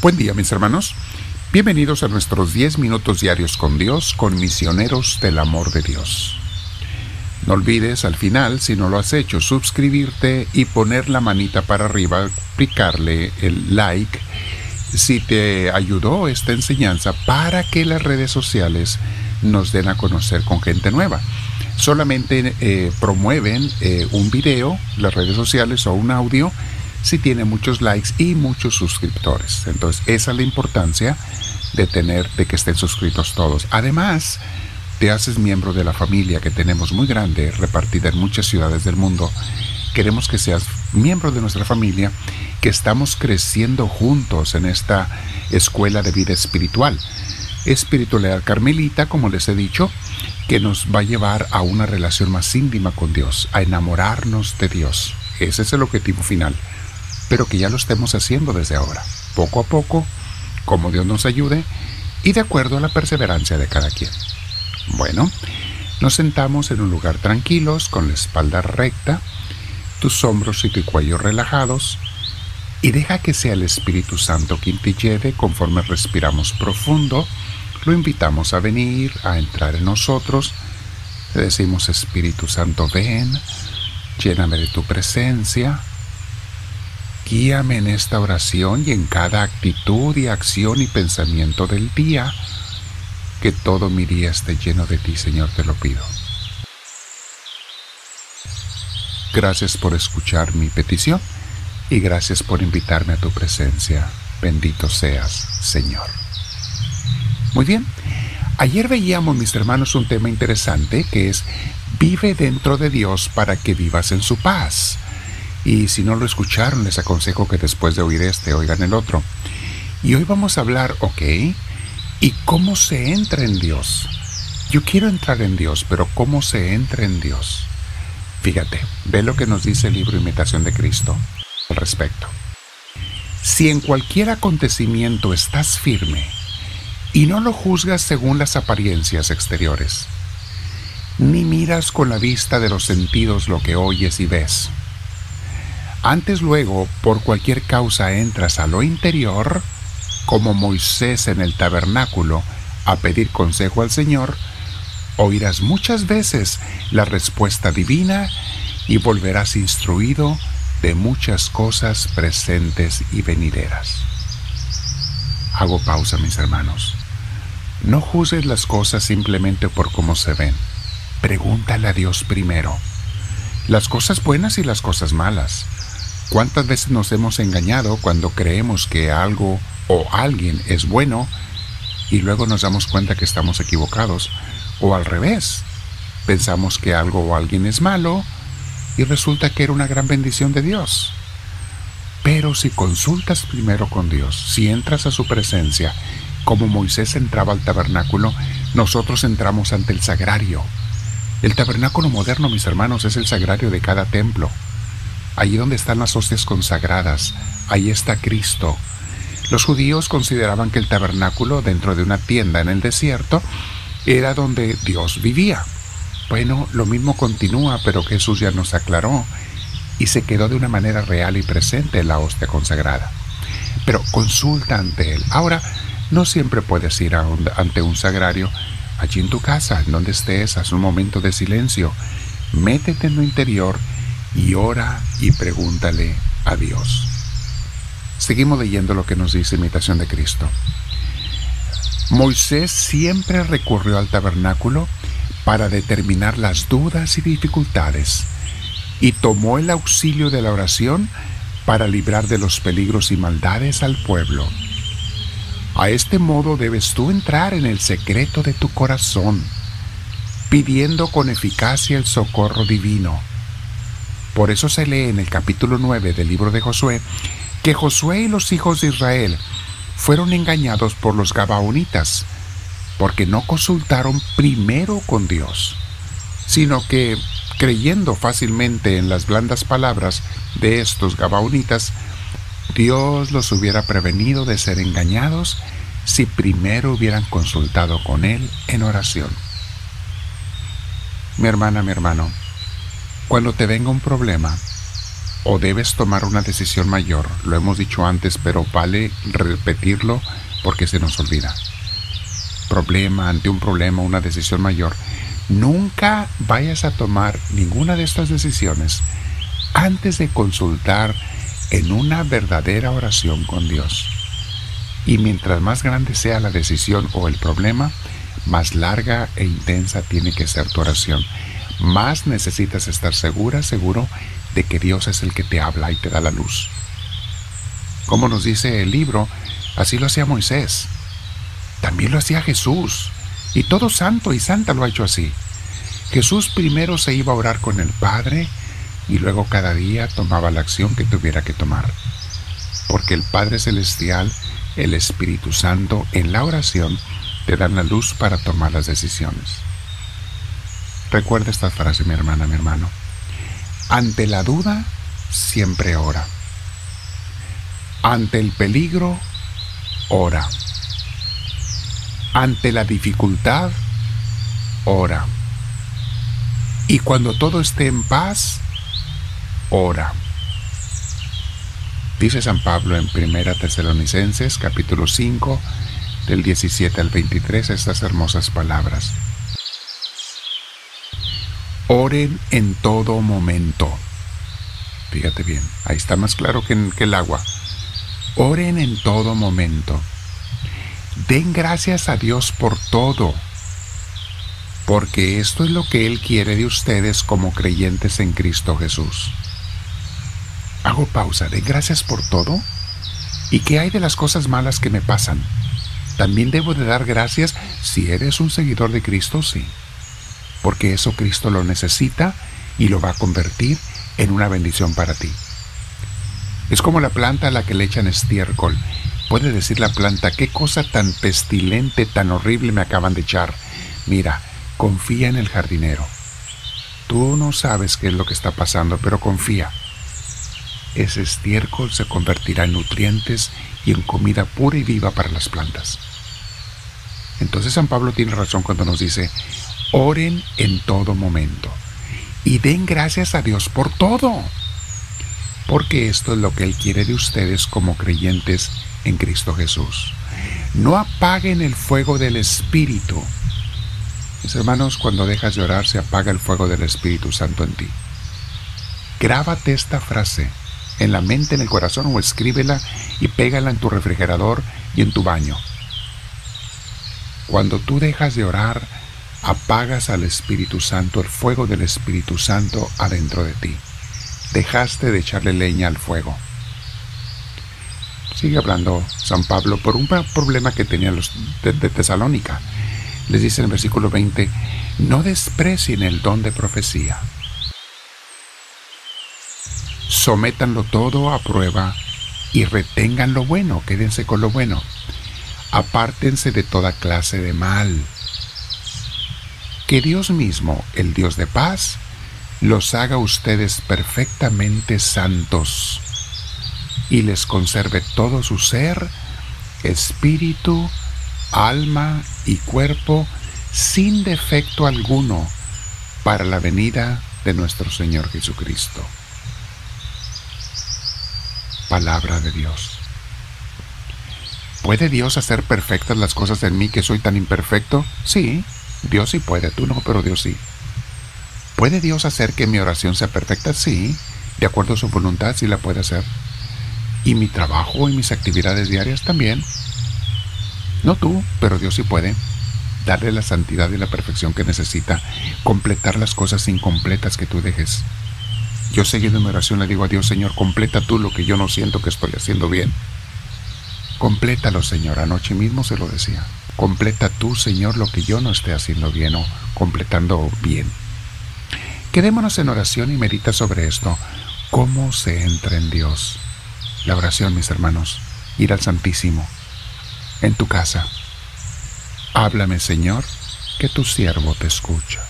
Buen día, mis hermanos. Bienvenidos a nuestros 10 minutos diarios con Dios, con Misioneros del Amor de Dios. No olvides, al final, si no lo has hecho, suscribirte y poner la manita para arriba, picarle el like, si te ayudó esta enseñanza, para que las redes sociales nos den a conocer con gente nueva. Solamente promueven un video, las redes sociales o un audio, si tiene muchos likes y muchos suscriptores. Entonces, esa es la importancia de que estén suscritos todos. Además, te haces miembro de la familia que tenemos muy grande, repartida en muchas ciudades del mundo. Queremos que seas miembro de nuestra familia, que estamos creciendo juntos en esta escuela de vida espiritual. Espiritualidad carmelita, como les he dicho, que nos va a llevar a una relación más íntima con Dios, a enamorarnos de Dios. Ese es el objetivo final, pero que ya lo estemos haciendo desde ahora, poco a poco, como Dios nos ayude y de acuerdo a la perseverancia de cada quien. Bueno, nos sentamos en un lugar tranquilos, con la espalda recta, tus hombros y tu cuello relajados, y deja que sea el Espíritu Santo quien te lleve. Conforme respiramos profundo, lo invitamos a venir, a entrar en nosotros. Le decimos: Espíritu Santo, ven, lléname de tu presencia, guíame en esta oración y en cada actitud y acción y pensamiento del día. Que todo mi día esté lleno de ti, Señor, te lo pido. Gracias por escuchar mi petición y gracias por invitarme a tu presencia. Bendito seas, Señor. Muy bien. Ayer veíamos, mis hermanos, un tema interesante que es: vive dentro de Dios para que vivas en su paz. Y si no lo escucharon, les aconsejo que después de oír este, oigan el otro. Y hoy vamos a hablar, ¿y cómo se entra en Dios? Yo quiero entrar en Dios, pero ¿cómo se entra en Dios? Fíjate, ve lo que nos dice el libro Imitación de Cristo al respecto. Si en cualquier acontecimiento estás firme y no lo juzgas según las apariencias exteriores, ni miras con la vista de los sentidos lo que oyes y ves, antes luego, por cualquier causa, entras a lo interior, como Moisés en el tabernáculo, a pedir consejo al Señor, oirás muchas veces la respuesta divina y volverás instruido de muchas cosas presentes y venideras. Hago pausa, mis hermanos. No juzgues las cosas simplemente por cómo se ven. Pregúntale a Dios primero. Las cosas buenas y las cosas malas. ¿Cuántas veces nos hemos engañado cuando creemos que algo o alguien es bueno y luego nos damos cuenta que estamos equivocados? O al revés, pensamos que algo o alguien es malo y resulta que era una gran bendición de Dios. Pero si consultas primero con Dios, si entras a su presencia, como Moisés entraba al tabernáculo, nosotros entramos ante el sagrario. El tabernáculo moderno, mis hermanos, es el sagrario de cada templo. Allí donde están las hostias consagradas, ahí está Cristo. Los judíos consideraban que el tabernáculo, dentro de una tienda en el desierto, era donde Dios vivía. Bueno, lo mismo continúa, pero Jesús ya nos aclaró y se quedó de una manera real y presente en la hostia consagrada. Pero consulta ante Él. Ahora, no siempre puedes ir ante un sagrario. Allí en tu casa, en donde estés, haz un momento de silencio. Métete en lo interior y ora y pregúntale a Dios. Seguimos leyendo lo que nos dice Imitación de Cristo. Moisés siempre recurrió al tabernáculo para determinar las dudas y dificultades y tomó el auxilio de la oración para librar de los peligros y maldades al pueblo. A este modo debes tú entrar en el secreto de tu corazón, pidiendo con eficacia el socorro divino. Por eso se lee en el capítulo 9 del libro de Josué que Josué y los hijos de Israel fueron engañados por los gabaonitas porque no consultaron primero con Dios, sino que, creyendo fácilmente en las blandas palabras de estos gabaonitas, Dios los hubiera prevenido de ser engañados si primero hubieran consultado con Él en oración. Mi hermana, mi hermano, cuando te venga un problema o debes tomar una decisión mayor. Lo hemos dicho antes, pero vale repetirlo porque se nos olvida. Ante un problema, una decisión mayor. Nunca vayas a tomar ninguna de estas decisiones antes de consultar en una verdadera oración con Dios. Y mientras más grande sea la decisión o el problema, más larga e intensa tiene que ser tu oración. Más necesitas estar seguro de que Dios es el que te habla y te da la luz. Como nos dice el libro, así lo hacía Moisés. También lo hacía Jesús. Y todo santo y santa lo ha hecho así. Jesús primero se iba a orar con el Padre y luego cada día tomaba la acción que tuviera que tomar. Porque el Padre Celestial, el Espíritu Santo, en la oración te dan la luz para tomar las decisiones. Recuerda esta frase, mi hermana, mi hermano. Ante la duda, siempre ora. Ante el peligro, ora. Ante la dificultad, ora. Y cuando todo esté en paz, ora. Dice San Pablo en 1 Tesalonicenses, capítulo 5, del 17 al 23, estas hermosas palabras. Oren en todo momento. Fíjate bien, ahí está más claro que el agua. Oren en todo momento. Den gracias a Dios por todo, porque esto es lo que Él quiere de ustedes como creyentes en Cristo Jesús. Hago pausa. ¿Den gracias por todo? ¿Y qué hay de las cosas malas que me pasan? ¿También debo de dar gracias? Si eres un seguidor de Cristo, sí. Porque eso Cristo lo necesita y lo va a convertir en una bendición para ti. Es como la planta a la que le echan estiércol. Puede decir la planta, qué cosa tan pestilente, tan horrible me acaban de echar. Mira, confía en el jardinero. Tú no sabes qué es lo que está pasando, pero confía. Ese estiércol se convertirá en nutrientes y en comida pura y viva para las plantas. Entonces San Pablo tiene razón cuando nos dice, oren en todo momento y den gracias a Dios por todo, porque esto es lo que Él quiere de ustedes como creyentes en Cristo Jesús. No apaguen el fuego del Espíritu. Mis hermanos, cuando dejas de orar, se apaga el fuego del Espíritu Santo en ti. Grábate esta frase en la mente, en el corazón, o escríbela y pégala en tu refrigerador y en tu baño. Cuando tú dejas de orar, apagas al Espíritu Santo, el fuego del Espíritu Santo adentro de ti. Dejaste de echarle leña al fuego. Sigue hablando San Pablo por un problema que tenían los de Tesalónica. Les dice en el versículo 20, no desprecien el don de profecía. Sométanlo todo a prueba y retengan lo bueno, quédense con lo bueno. Apártense de toda clase de mal. Que Dios mismo, el Dios de paz, los haga a ustedes perfectamente santos y les conserve todo su ser, espíritu, alma y cuerpo sin defecto alguno para la venida de nuestro Señor Jesucristo. Palabra de Dios. ¿Puede Dios hacer perfectas las cosas en mí que soy tan imperfecto? Sí. Dios sí puede, tú no, pero Dios sí. ¿Puede Dios hacer que mi oración sea perfecta? Sí, de acuerdo a su voluntad, sí la puede hacer. ¿Y mi trabajo y mis actividades diarias también? No tú, pero Dios sí puede. Darle la santidad y la perfección que necesita, completar las cosas incompletas que tú dejes. Yo siguiendo mi oración le digo a Dios, Señor, completa tú lo que yo no siento que estoy haciendo bien. Complétalo, Señor, anoche mismo se lo decía. Completa tú, Señor, lo que yo no esté haciendo bien o completando bien. Quedémonos en oración y medita sobre esto. ¿Cómo se entra en Dios? La oración, mis hermanos, ir al Santísimo, en tu casa. Háblame, Señor, que tu siervo te escucha.